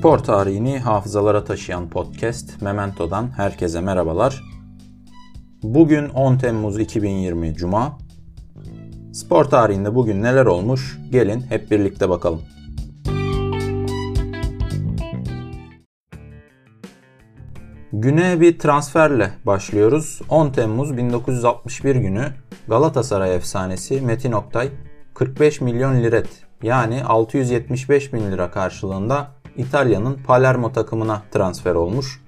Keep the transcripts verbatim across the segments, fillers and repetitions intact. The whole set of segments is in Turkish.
Spor tarihini hafızalara taşıyan podcast Memento'dan herkese merhabalar. Bugün on Temmuz iki bin yirmi Cuma. Spor tarihinde bugün neler olmuş? Gelin hep birlikte bakalım. Güne bir transferle başlıyoruz. on Temmuz bin dokuz yüz altmış bir günü Galatasaray efsanesi Metin Oktay kırk beş milyon liret yani altı yüz yetmiş beş bin lira karşılığında İtalya'nın Palermo takımına transfer olmuş.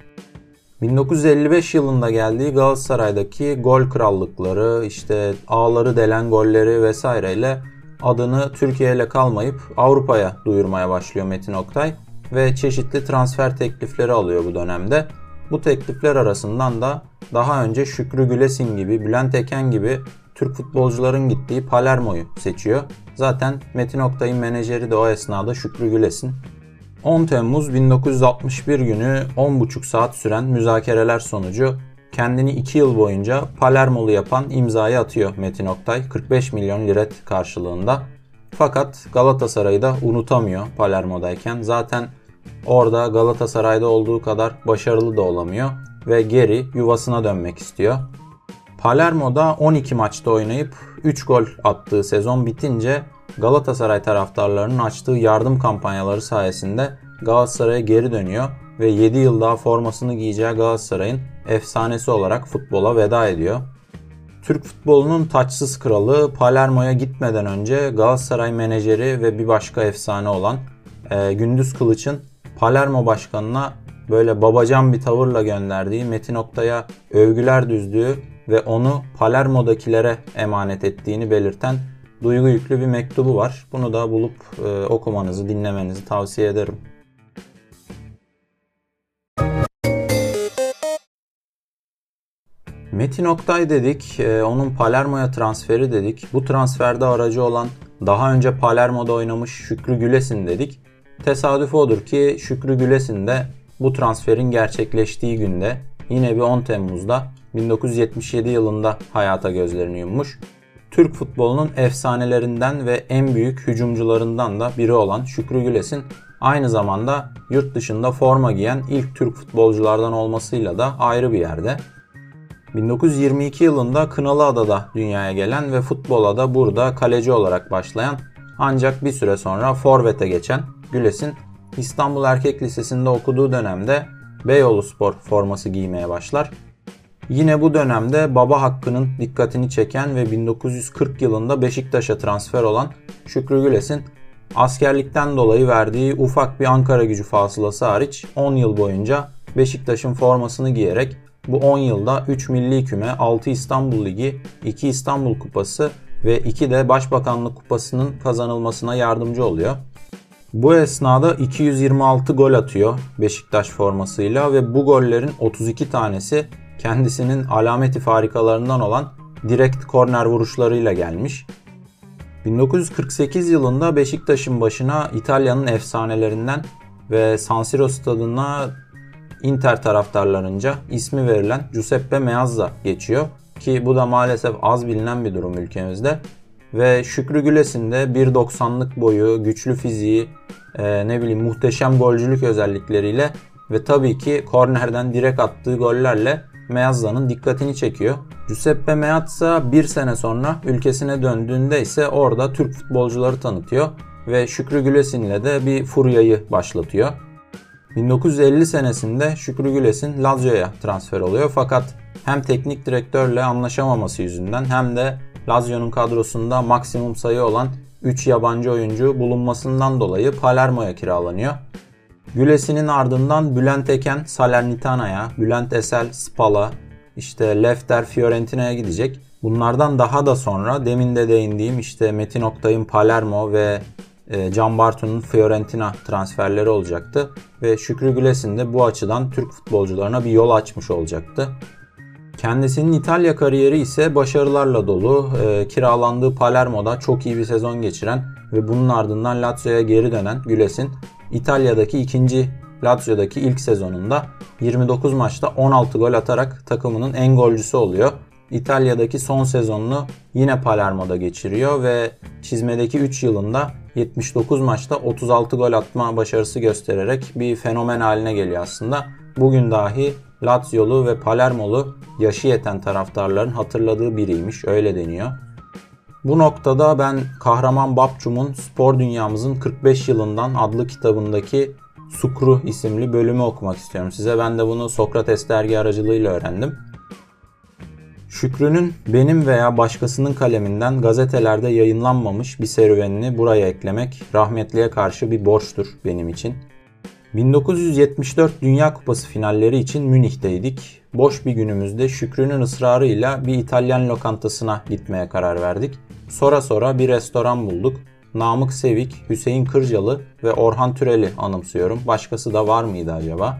bin dokuz yüz elli beş yılında geldiği Galatasaray'daki gol krallıkları, işte ağları delen golleri vesaireyle adını Türkiye'yle kalmayıp Avrupa'ya duyurmaya başlıyor Metin Oktay ve çeşitli transfer teklifleri alıyor bu dönemde. Bu teklifler arasından da daha önce Şükrü Gülesin gibi, Bülent Eken gibi Türk futbolcuların gittiği Palermo'yu seçiyor. Zaten Metin Oktay'ın menajeri de o esnada Şükrü Gülesin. on Temmuz bin dokuz yüz altmış bir günü on buçuk saat süren müzakereler sonucu kendini iki yıl boyunca Palermolu yapan imzayı atıyor Metin Oktay kırk beş milyon liret karşılığında. Fakat Galatasaray'ı da unutamıyor Palermo'dayken. Zaten orada Galatasaray'da olduğu kadar başarılı da olamıyor ve geri yuvasına dönmek istiyor. Palermo'da on iki maçta oynayıp üç gol attığı sezon bitince Galatasaray taraftarlarının açtığı yardım kampanyaları sayesinde Galatasaray'a geri dönüyor ve yedi yıl daha formasını giyeceği Galatasaray'ın efsanesi olarak futbola veda ediyor. Türk futbolunun taçsız kralı Palermo'ya gitmeden önce Galatasaray menajeri ve bir başka efsane olan e, Gündüz Kılıç'ın Palermo başkanına böyle babacan bir tavırla gönderdiği, Metin Oktay'a övgüler düzdüğü ve onu Palermo'dakilere emanet ettiğini belirten duygu yüklü bir mektubu var. Bunu da bulup e, okumanızı, dinlemenizi tavsiye ederim. Metin Oktay dedik, e, onun Palermo'ya transferi dedik. Bu transferde aracı olan daha önce Palermo'da oynamış Şükrü Gülesin dedik. Tesadüf odur ki Şükrü Gülesin de bu transferin gerçekleştiği günde, yine bir on Temmuz'da bin dokuz yüz yetmiş yedi yılında hayata gözlerini yummuş. Türk futbolunun efsanelerinden ve en büyük hücumcularından da biri olan Şükrü Gülesin aynı zamanda yurt dışında forma giyen ilk Türk futbolculardan olmasıyla da ayrı bir yerde. bin dokuz yüz yirmi iki yılında Kınalıada'da dünyaya gelen ve futbola da burada kaleci olarak başlayan, ancak bir süre sonra forvete geçen Gülesin, İstanbul Erkek Lisesi'nde okuduğu dönemde Beyoğlu Spor forması giymeye başlar. Yine bu dönemde baba hakkının dikkatini çeken ve bin dokuz yüz kırk yılında Beşiktaş'a transfer olan Şükrü Gülesin, askerlikten dolayı verdiği ufak bir Ankaragücü fasılası hariç on yıl boyunca Beşiktaş'ın formasını giyerek bu on yılda üç milli küme, altı İstanbul Ligi, iki İstanbul Kupası ve iki de Başbakanlık Kupası'nın kazanılmasına yardımcı oluyor. Bu esnada iki yüz yirmi altı gol atıyor Beşiktaş formasıyla ve bu gollerin otuz iki tanesi kendisinin alameti farikalarından olan direkt korner vuruşlarıyla gelmiş. bin dokuz yüz kırk sekiz yılında Beşiktaş'ın başına İtalya'nın efsanelerinden ve San Siro stadına Inter taraftarlarınca ismi verilen Giuseppe Meazza geçiyor ki bu da maalesef az bilinen bir durum ülkemizde. Ve Şükrü Gülesin de bir doksanlık boyu, güçlü fiziği, e, ne bileyim muhteşem golcülük özellikleriyle ve tabii ki kornerden direkt attığı gollerle Meazza'nın dikkatini çekiyor. Giuseppe Meazza bir sene sonra ülkesine döndüğünde ise orada Türk futbolcuları tanıtıyor ve Şükrü Gülesin'le de bir furyayı başlatıyor. bin dokuz yüz elli senesinde Şükrü Gülesin Lazio'ya transfer oluyor fakat hem teknik direktörle anlaşamaması yüzünden hem de Lazio'nun kadrosunda maksimum sayı olan üç yabancı oyuncu bulunmasından dolayı Palermo'ya kiralanıyor. Gülesin'in ardından Bülent Eken Salernitana'ya, Bülent Esel Spal'a, işte Lefter Fiorentina'ya gidecek. Bunlardan daha da sonra demin de değindiğim işte Metin Oktay'ın Palermo ve Can Bartu'nun Fiorentina transferleri olacaktı. Ve Şükrü Gülesin de bu açıdan Türk futbolcularına bir yol açmış olacaktı. Kendisinin İtalya kariyeri ise başarılarla dolu. E, kiralandığı Palermo'da çok iyi bir sezon geçiren ve bunun ardından Lazio'ya geri dönen Gülesin, İtalya'daki ikinci Lazio'daki ilk sezonunda yirmi dokuz maçta on altı gol atarak takımının en golcüsü oluyor. İtalya'daki son sezonunu yine Palermo'da geçiriyor ve çizmedeki üç yılında yetmiş dokuz maçta otuz altı gol atma başarısı göstererek bir fenomen haline geliyor aslında. Bugün dahi Laziolu ve Palermolu yaşı yeten taraftarların hatırladığı biriymiş, öyle deniyor. Bu noktada ben Kahraman Babçum'un Spor Dünyamızın kırk beş yılından adlı kitabındaki Sukru isimli bölümü okumak istiyorum size. Ben de bunu Sokrates dergi aracılığıyla öğrendim. Şükrü'nün benim veya başkasının kaleminden gazetelerde yayınlanmamış bir serüvenini buraya eklemek rahmetliye karşı bir borçtur benim için. bin dokuz yüz yetmiş dört Dünya Kupası finalleri için Münih'teydik. Boş bir günümüzde Şükrü'nün ısrarıyla bir İtalyan lokantasına gitmeye karar verdik. Sonra sonra bir restoran bulduk. Namık Sevik, Hüseyin Kırcalı ve Orhan Türeli anımsıyorum. Başkası da var mıydı acaba?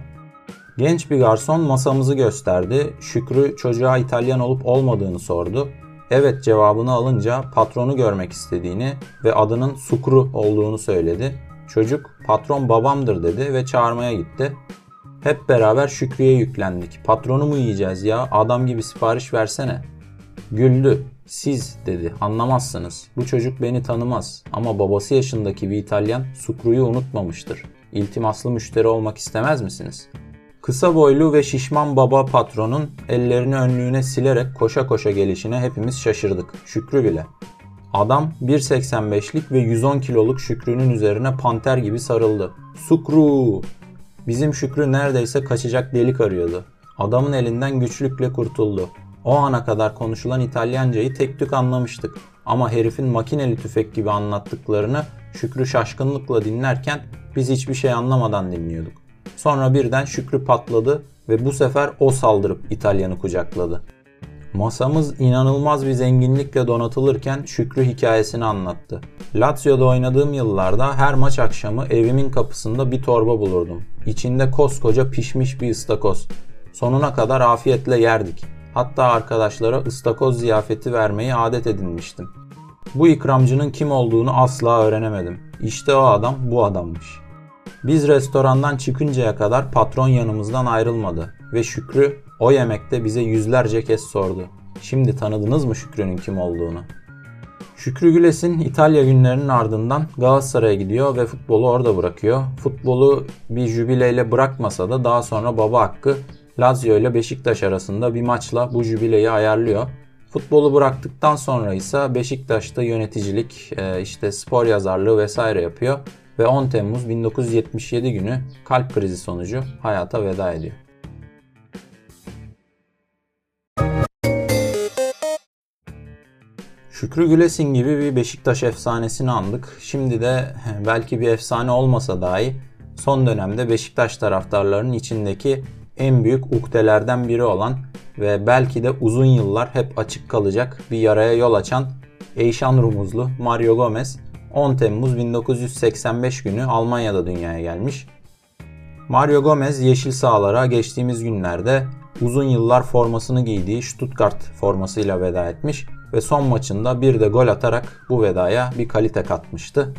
Genç bir garson masamızı gösterdi. Şükrü çocuğa İtalyan olup olmadığını sordu. Evet cevabını alınca patronu görmek istediğini ve adının Sukru olduğunu söyledi. Çocuk patron babamdır dedi ve çağırmaya gitti. Hep beraber Şükrü'ye yüklendik. Patronu mu yiyeceğiz ya? Adam gibi sipariş versene. Güldü. Siz dedi anlamazsınız. Bu çocuk beni tanımaz ama babası yaşındaki bir İtalyan Sukru'yu unutmamıştır. İltimaslı müşteri olmak istemez misiniz? Kısa boylu ve şişman baba patronun ellerini önlüğüne silerek koşa koşa gelişine hepimiz şaşırdık. Şükrü bile. Adam bir seksen beşlik ve yüz on kiloluk Şükrü'nün üzerine panter gibi sarıldı. Sukru! Bizim Şükrü neredeyse kaçacak delik arıyordu. Adamın elinden güçlükle kurtuldu. O ana kadar konuşulan İtalyancayı tek tük anlamıştık. Ama herifin makineli tüfek gibi anlattıklarını Şükrü şaşkınlıkla dinlerken biz hiçbir şey anlamadan dinliyorduk. Sonra birden Şükrü patladı ve bu sefer o saldırıp İtalyanı kucakladı. Masamız inanılmaz bir zenginlikle donatılırken Şükrü hikayesini anlattı. Lazio'da oynadığım yıllarda her maç akşamı evimin kapısında bir torba bulurdum. İçinde koskoca pişmiş bir ıstakoz. Sonuna kadar afiyetle yerdik. Hatta arkadaşlara ıstakoz ziyafeti vermeyi adet edinmiştim. Bu ikramcının kim olduğunu asla öğrenemedim. İşte o adam bu adammış. Biz restorandan çıkıncaya kadar patron yanımızdan ayrılmadı ve Şükrü o yemekte bize yüzlerce kez sordu. Şimdi tanıdınız mı Şükrü'nün kim olduğunu? Şükrü Gülesin İtalya günlerinin ardından Galatasaray'a gidiyor ve futbolu orada bırakıyor. Futbolu bir jübileyle bırakmasa da daha sonra baba hakkı Lazio ile Beşiktaş arasında bir maçla bu jübileyi ayarlıyor. Futbolu bıraktıktan sonra ise Beşiktaş'ta yöneticilik, işte spor yazarlığı vesaire yapıyor ve on Temmuz bin dokuz yüz yetmiş yedi günü kalp krizi sonucu hayata veda ediyor. Şükrü Gülesin gibi bir Beşiktaş efsanesini andık. Şimdi de belki bir efsane olmasa dahi son dönemde Beşiktaş taraftarlarının içindeki en büyük ukdelerden biri olan ve belki de uzun yıllar hep açık kalacak bir yaraya yol açan Eyşan Rumuzlu Mario Gomez on Temmuz bin dokuz yüz seksen beş günü Almanya'da dünyaya gelmiş. Mario Gomez yeşil sahalara geçtiğimiz günlerde uzun yıllar formasını giydiği Stuttgart formasıyla veda etmiş ve son maçında bir de gol atarak bu vedaya bir kalite katmıştı.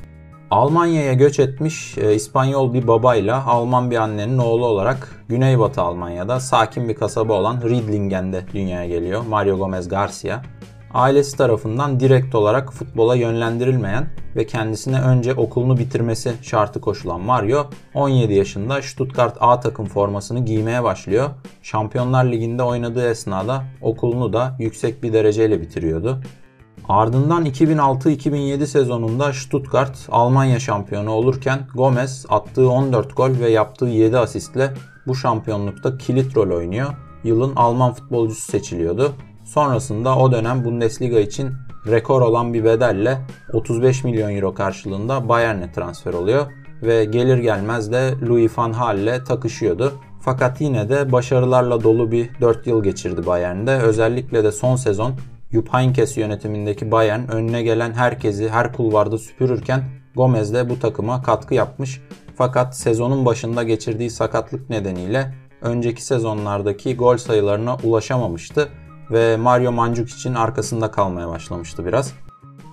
Almanya'ya göç etmiş İspanyol bir babayla Alman bir annenin oğlu olarak Güneybatı Almanya'da sakin bir kasaba olan Riedlingen'de dünyaya geliyor Mario Gomez Garcia. Ailesi tarafından direkt olarak futbola yönlendirilmeyen ve kendisine önce okulunu bitirmesi şartı koşulan Mario on yedi yaşında Stuttgart A takım formasını giymeye başlıyor. Şampiyonlar Ligi'nde oynadığı esnada okulunu da yüksek bir dereceyle bitiriyordu. Ardından iki bin altı iki bin yedi sezonunda Stuttgart Almanya şampiyonu olurken Gomez attığı on dört gol ve yaptığı yedi asistle bu şampiyonlukta kilit rol oynuyor. Yılın Alman futbolcusu seçiliyordu. Sonrasında o dönem Bundesliga için rekor olan bir bedelle otuz beş milyon euro karşılığında Bayern'e transfer oluyor ve gelir gelmez de Louis van Gaal'le takışıyordu. Fakat yine de başarılarla dolu bir dört yıl geçirdi Bayern'de. Özellikle de son sezon Jupp Heynckes yönetimindeki Bayern önüne gelen herkesi her kulvarda süpürürken Gomez de bu takıma katkı yapmış. Fakat sezonun başında geçirdiği sakatlık nedeniyle önceki sezonlardaki gol sayılarına ulaşamamıştı ve Mario Mandzukic için arkasında kalmaya başlamıştı biraz.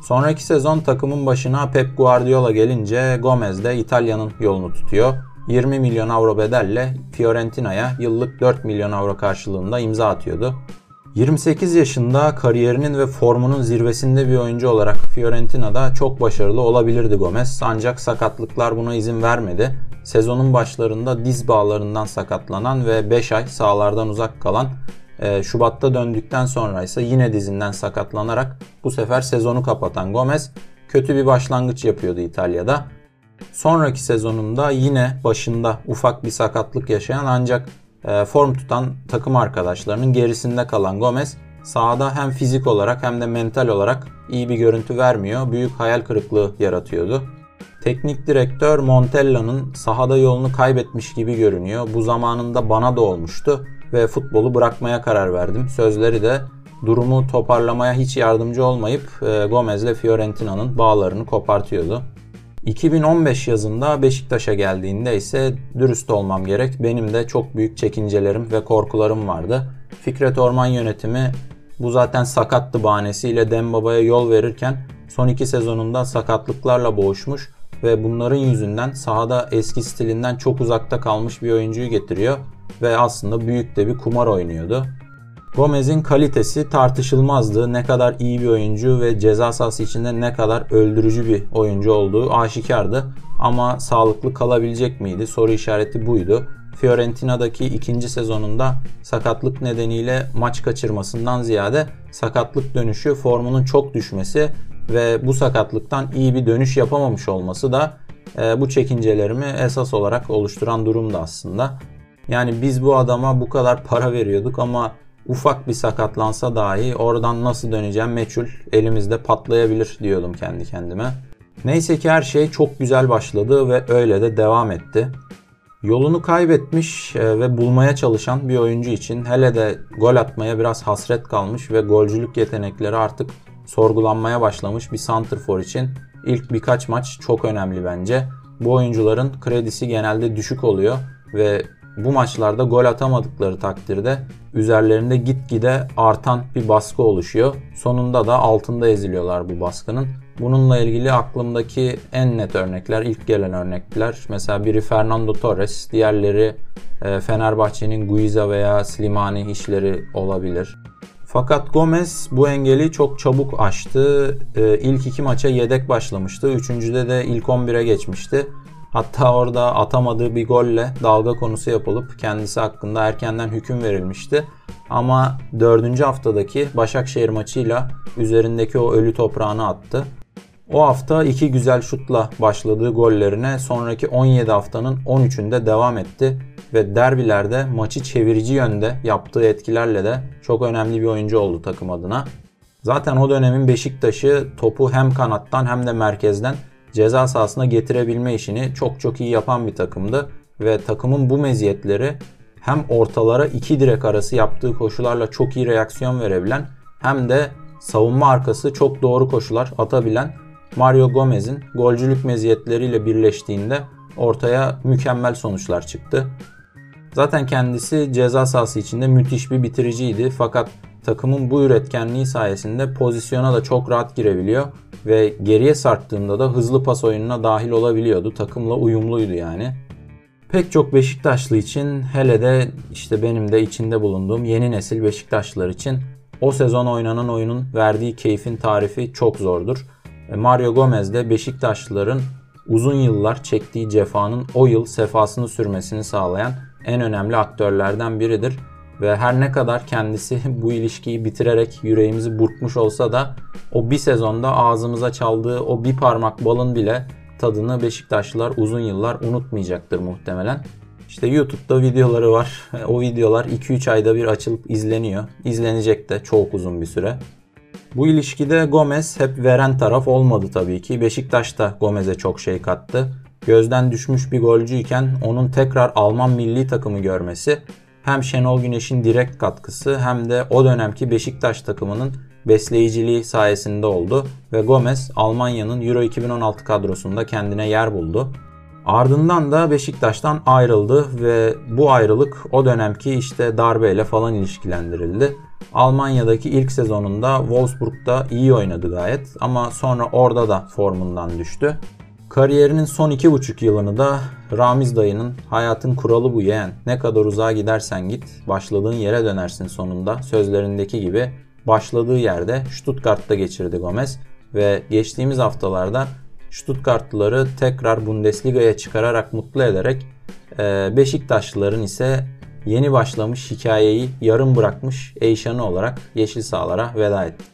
Sonraki sezon takımın başına Pep Guardiola gelince Gomez de İtalya'nın yolunu tutuyor. yirmi milyon avro bedelle Fiorentina'ya yıllık dört milyon avro karşılığında imza atıyordu. yirmi sekiz yaşında kariyerinin ve formunun zirvesinde bir oyuncu olarak Fiorentina'da çok başarılı olabilirdi Gomez, ancak sakatlıklar buna izin vermedi. Sezonun başlarında diz bağlarından sakatlanan ve beş ay sahalardan uzak kalan, e, Şubat'ta döndükten sonra ise yine dizinden sakatlanarak bu sefer sezonu kapatan Gomez kötü bir başlangıç yapıyordu İtalya'da. Sonraki sezonunda yine başında ufak bir sakatlık yaşayan ancak form tutan takım arkadaşlarının gerisinde kalan Gomez sahada hem fizik olarak hem de mental olarak iyi bir görüntü vermiyor, büyük hayal kırıklığı yaratıyordu. Teknik direktör Montella'nın sahada yolunu kaybetmiş gibi görünüyor. Bu zamanında bana da olmuştu ve futbolu bırakmaya karar verdim. Sözleri de durumu toparlamaya hiç yardımcı olmayıp Gomez'le Fiorentina'nın bağlarını kopartıyordu. iki bin on beş yazında Beşiktaş'a geldiğinde ise dürüst olmam gerek, benim de çok büyük çekincelerim ve korkularım vardı. Fikret Orman yönetimi bu zaten sakattı bahanesiyle Dembaba'ya yol verirken son iki sezonunda sakatlıklarla boğuşmuş ve bunların yüzünden sahada eski stilinden çok uzakta kalmış bir oyuncuyu getiriyor ve aslında büyük de bir kumar oynuyordu. Gomez'in kalitesi tartışılmazdı. Ne kadar iyi bir oyuncu ve ceza sahası içinde ne kadar öldürücü bir oyuncu olduğu aşikardı. Ama sağlıklı kalabilecek miydi? Soru işareti buydu. Fiorentina'daki ikinci sezonunda sakatlık nedeniyle maç kaçırmasından ziyade sakatlık dönüşü formunun çok düşmesi ve bu sakatlıktan iyi bir dönüş yapamamış olması da e, bu çekincelerimi esas olarak oluşturan durumdu aslında. Yani biz bu adama bu kadar para veriyorduk ama ufak bir sakatlansa dahi oradan nasıl döneceğim meçhul, elimizde patlayabilir diyordum kendi kendime. Neyse ki her şey çok güzel başladı ve öyle de devam etti. Yolunu kaybetmiş ve bulmaya çalışan bir oyuncu için, hele de gol atmaya biraz hasret kalmış ve golcülük yetenekleri artık sorgulanmaya başlamış bir santrfor için ilk birkaç maç çok önemli bence. Bu oyuncuların kredisi genelde düşük oluyor ve bu maçlarda gol atamadıkları takdirde üzerlerinde gitgide artan bir baskı oluşuyor. Sonunda da altında eziliyorlar bu baskının. Bununla ilgili aklımdaki en net örnekler, ilk gelen örnekler. Mesela biri Fernando Torres, diğerleri Fenerbahçe'nin Guiza veya Slimani işleri olabilir. Fakat Gomez bu engeli çok çabuk aştı. İlk iki maça yedek başlamıştı. Üçüncüde de ilk on bire geçmişti. Hatta orada atamadığı bir golle dalga konusu yapılıp kendisi hakkında erkenden hüküm verilmişti. Ama dördüncü haftadaki Başakşehir maçıyla üzerindeki o ölü toprağını attı. O hafta iki güzel şutla başladığı gollerine sonraki on yedi haftanın on üçünde devam etti. Ve derbilerde maçı çevirici yönde yaptığı etkilerle de çok önemli bir oyuncu oldu takım adına. Zaten o dönemin Beşiktaş'ı topu hem kanattan hem de merkezden ceza sahasına getirebilme işini çok çok iyi yapan bir takımdı ve takımın bu meziyetleri hem ortalara iki direk arası yaptığı koşularla çok iyi reaksiyon verebilen hem de savunma arkası çok doğru koşular atabilen Mario Gomez'in golcülük meziyetleriyle birleştiğinde ortaya mükemmel sonuçlar çıktı. Zaten kendisi ceza sahası içinde müthiş bir bitiriciydi fakat takımın bu üretkenliği sayesinde pozisyona da çok rahat girebiliyor ve geriye sarktığında da hızlı pas oyununa dahil olabiliyordu. Takımla uyumluydu yani. Pek çok Beşiktaşlı için, hele de işte benim de içinde bulunduğum yeni nesil Beşiktaşlılar için o sezon oynanan oyunun verdiği keyfin tarifi çok zordur. Mario Gomez de Beşiktaşlıların uzun yıllar çektiği cefanın o yıl sefasını sürmesini sağlayan en önemli aktörlerden biridir. Ve her ne kadar kendisi bu ilişkiyi bitirerek yüreğimizi burkmuş olsa da o bir sezonda ağzımıza çaldığı o bir parmak balın bile tadını Beşiktaşlılar uzun yıllar unutmayacaktır muhtemelen. İşte YouTube'da videoları var. O videolar iki üç ayda bir açılıp izleniyor. İzlenecek de çok uzun bir süre. Bu ilişkide Gomez hep veren taraf olmadı tabii ki. Beşiktaş da Gomez'e çok şey kattı. Gözden düşmüş bir golcüyken onun tekrar Alman milli takımı görmesi, hem Şenol Güneş'in direkt katkısı hem de o dönemki Beşiktaş takımının besleyiciliği sayesinde oldu ve Gomez Almanya'nın Euro iki bin on altı kadrosunda kendine yer buldu. Ardından da Beşiktaş'tan ayrıldı ve bu ayrılık o dönemki işte darbeyle falan ilişkilendirildi. Almanya'daki ilk sezonunda Wolfsburg'da iyi oynadı gayet ama sonra orada da formundan düştü. Kariyerinin son iki buçuk yılını da Ramiz dayının "Hayatın kuralı bu yeğen, ne kadar uzağa gidersen git, başladığın yere dönersin sonunda" sözlerindeki gibi başladığı yerde Stuttgart'ta geçirdi Gomez ve geçtiğimiz haftalarda Stuttgartlıları tekrar Bundesliga'ya çıkararak mutlu ederek Beşiktaşlıların ise yeni başlamış hikayeyi yarım bırakmış eyşanı olarak yeşil sahalara veda etti.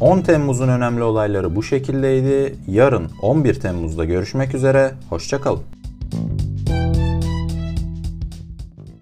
on Temmuz'un önemli olayları bu şekildeydi. Yarın on bir Temmuz'da görüşmek üzere. Hoşça kalın.